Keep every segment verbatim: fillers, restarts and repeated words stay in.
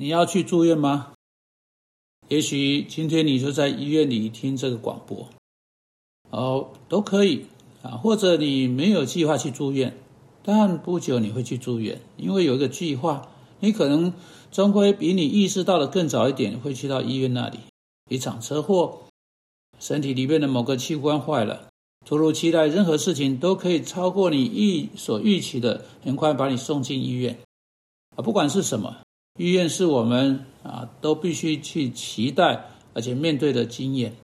你要去住院吗？也许今天你就在医院里听这个广播，哦，都可以啊。或者你没有计划去住院，但不久你会去住院，因为有一个计划，你可能终归比你意识到的更早一点会去到医院那里。一场车祸，身体里面的某个器官坏了，突如其来，任何事情都可以超过你预所预期的，很快把你送进医院。啊，不管是什么，医院是我们啊都必须去期待而且面对的经验。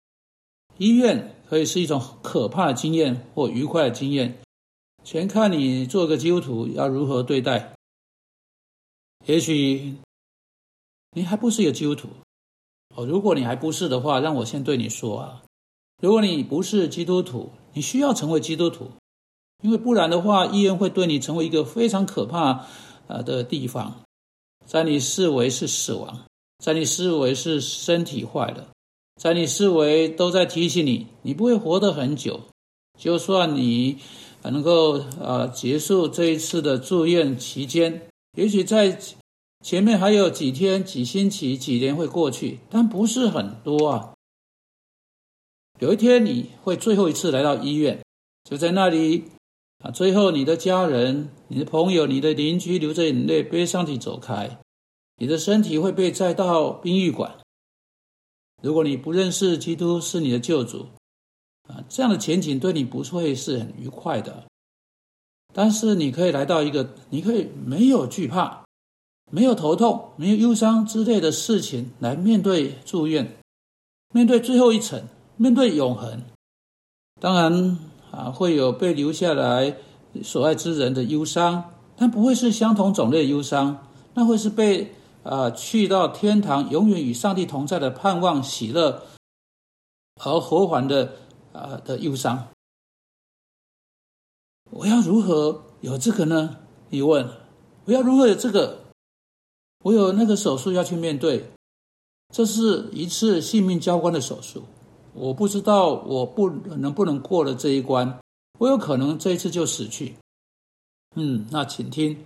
医院可以是一种可怕的经验或愉快的经验，全看你做个基督徒要如何对待。也许你还不是一个基督徒，哦，如果你还不是的话，让我先对你说啊，如果你不是基督徒，你需要成为基督徒，因为不然的话，医院会对你成为一个非常可怕的地方，在你视为是死亡，在你视为是身体坏了，在你视为都在提醒你，你不会活得很久。就算你能够呃结束这一次的住院期间，也许在前面还有几天、几星期、几年会过去，但不是很多啊。有一天你会最后一次来到医院，就在那里啊，最后你的家人、你的朋友、你的邻居流着眼泪悲伤地走开，你的身体会被载到殡仪馆。如果你不认识基督是你的救主啊，这样的前景对你不会是很愉快的。但是你可以来到一个，你可以没有惧怕、没有头痛、没有忧伤之类的事情来面对住院，面对最后一程，面对永恒。当然啊，会有被留下来所爱之人的忧伤，但不会是相同种类的忧伤，那会是被啊、呃、去到天堂永远与上帝同在的盼望、喜乐和和缓的啊、呃、的忧伤。我要如何有这个呢？你问我要如何有这个？我有那个手术要去面对，这是一次性命交关的手术。我不知道我不能不能过了这一关，我有可能这一次就死去。嗯，那请听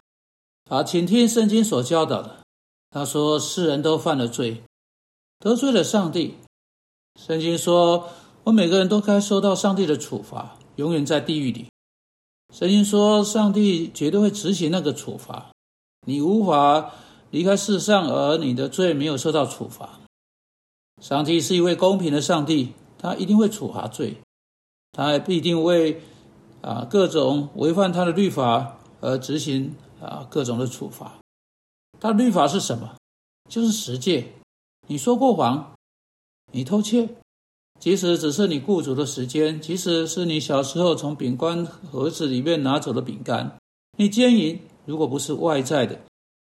啊，请听圣经所教导的。他说，世人都犯了罪，得罪了上帝。圣经说，我每个人都该受到上帝的处罚，永远在地狱里。圣经说，上帝绝对会执行那个处罚，你无法离开世上，而你的罪没有受到处罚。上帝是一位公平的上帝，他一定会处罚罪，他也必定为啊各种违反他的律法而执行啊各种的处罚。他的律法是什么？就是十诫。你说过谎，你偷窃，即使只是你雇主的时间，即使是你小时候从饼干盒子里面拿走的饼干，你奸淫，如果不是外在的，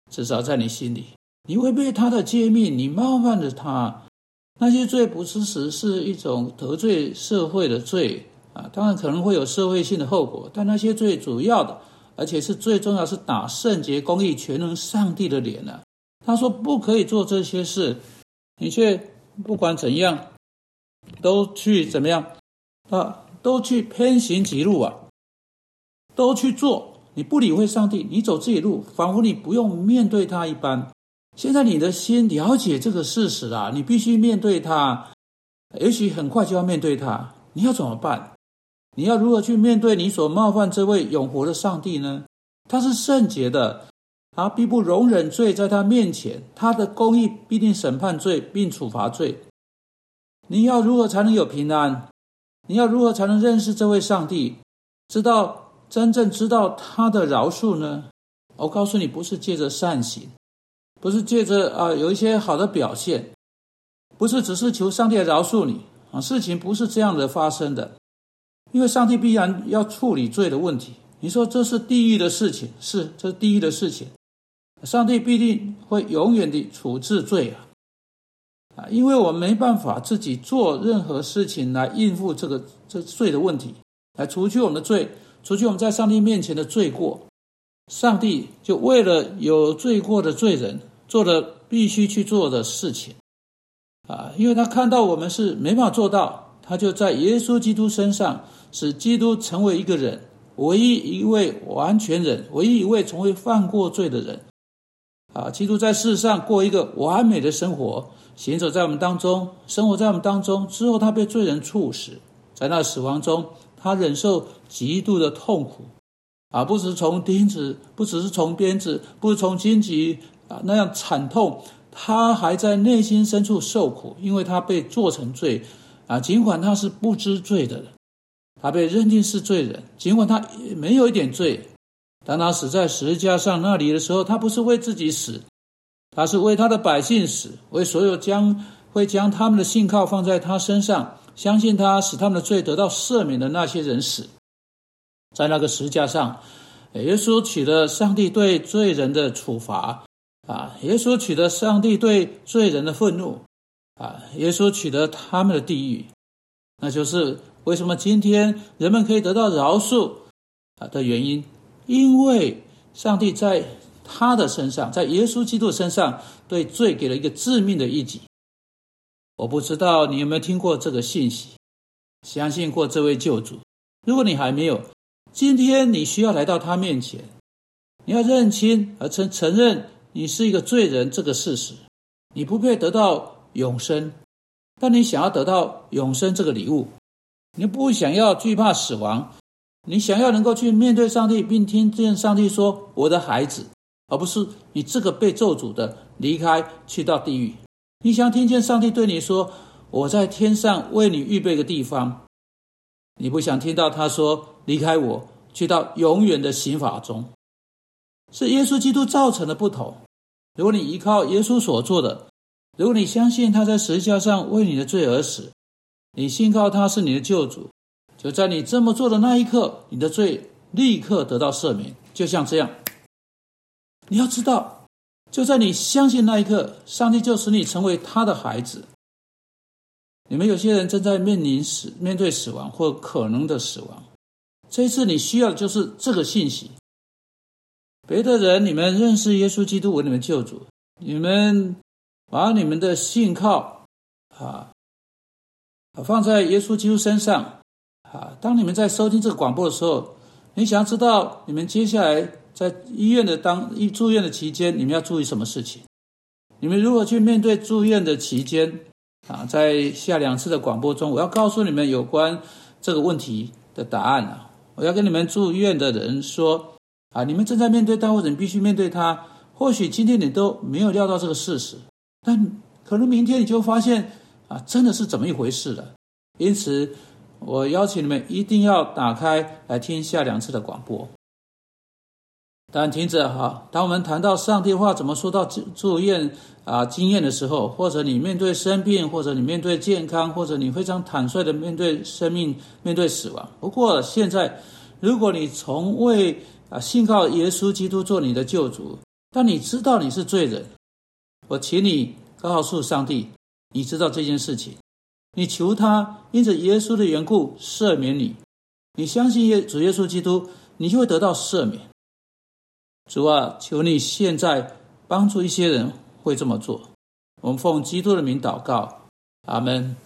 至少在你心里，你违背他的诫命，你冒犯了他。那些罪不是只是一种得罪社会的罪啊，当然可能会有社会性的后果，但那些罪主要的，而且是最重要，是打圣洁、公义、全能上帝的脸啊。他说不可以做这些事，你却不管怎样，都去怎么样啊，都去偏行己路啊，都去做，你不理会上帝，你走自己路，仿佛你不用面对他一般。现在你的心了解这个事实啦，你必须面对它，也许很快就要面对它。你要怎么办？你要如何去面对你所冒犯这位永活的上帝呢？他是圣洁的，他必不容忍罪在他面前，他的公义必定审判罪并处罚罪。你要如何才能有平安？你要如何才能认识这位上帝，知道真正知道他的饶恕呢？我告诉你，不是借着善行，不是借着啊、呃、有一些好的表现，不是只是求上帝饶恕你啊，事情不是这样的发生的，因为上帝必然要处理罪的问题。你说这是地狱的事情，是，这是地狱的事情，上帝必定会永远地处置罪啊啊，因为我们没办法自己做任何事情来应付这个这罪的问题，来除去我们的罪，除去我们在上帝面前的罪过。上帝就为了有罪过的罪人做了必须去做的事情啊，因为他看到我们是没办法做到，他就在耶稣基督身上使基督成为一个人，唯一一位完全人，唯一一位从未犯过罪的人，啊，基督在世上过一个完美的生活，行走在我们当中，生活在我们当中之后，他被罪人处死，在那死亡中，他忍受极度的痛苦，啊，不只是从钉子，不只是从鞭子，不是从荆棘啊那样惨痛，他还在内心深处受苦，因为他被做成罪，啊，尽管他是不知罪的人，他被认定是罪人，尽管他没有一点罪。当他死在十字架上那里的时候，他不是为自己死，他是为他的百姓死，为所有将会将他们的信靠放在他身上，相信他，使他们的罪得到赦免的那些人死。在那个十字架上，耶稣取了上帝对罪人的处罚，啊，耶稣取了上帝对罪人的愤怒，啊，耶稣取了他们的地狱。那就是为什么今天人们可以得到饶恕啊的原因。因为上帝在他的身上，在耶稣基督身上，对罪给了一个致命的一击。我不知道你有没有听过这个信息，相信过这位救主。如果你还没有，今天你需要来到他面前，你要认清而承承认你是一个罪人这个事实，你不配得到永生，但你想要得到永生这个礼物，你不想要惧怕死亡。你想要能够去面对上帝，并听见上帝说我的孩子，而不是你这个被咒诅的离开去到地狱。你想听见上帝对你说我在天上为你预备个地方，你不想听到他说离开我去到永远的刑罚中。是耶稣基督造成的不同。如果你依靠耶稣所做的，如果你相信他在十字架上为你的罪而死，你信靠他是你的救主，就在你这么做的那一刻，你的罪立刻得到赦免。就像这样，你要知道，就在你相信那一刻，上帝就使你成为他的孩子。你们有些人正在面临死，面对死亡或可能的死亡，这一次你需要的就是这个信息。别的人，你们认识耶稣基督为你们救主，你们把你们的信靠啊放在耶稣基督身上。啊，当你们在收听这个广播的时候，你想要知道你们接下来在医院的当住院的期间，你们要注意什么事情？你们如何去面对住院的期间？啊，在下两次的广播中，我要告诉你们有关这个问题的答案啊！我要跟你们住院的人说，啊，你们正在面对他，或者你必须面对他。或许今天你都没有料到这个事实，但可能明天你就发现啊，真的是怎么一回事了。因此，我邀请你们一定要打开来听下两次的广播。但听着哈，当我们谈到上帝话怎么说到住院啊经验的时候，或者你面对生病，或者你面对健康，或者你非常坦率的面对生命，面对死亡。不过现在，如果你从未啊信靠耶稣基督做你的救主，但你知道你是罪人，我请你告诉上帝，你知道这件事情。你求他因着耶稣的缘故赦免你，你相信主耶稣基督，你就会得到赦免。主啊，求你现在帮助一些人会这么做。我们奉基督的名祷告，阿们。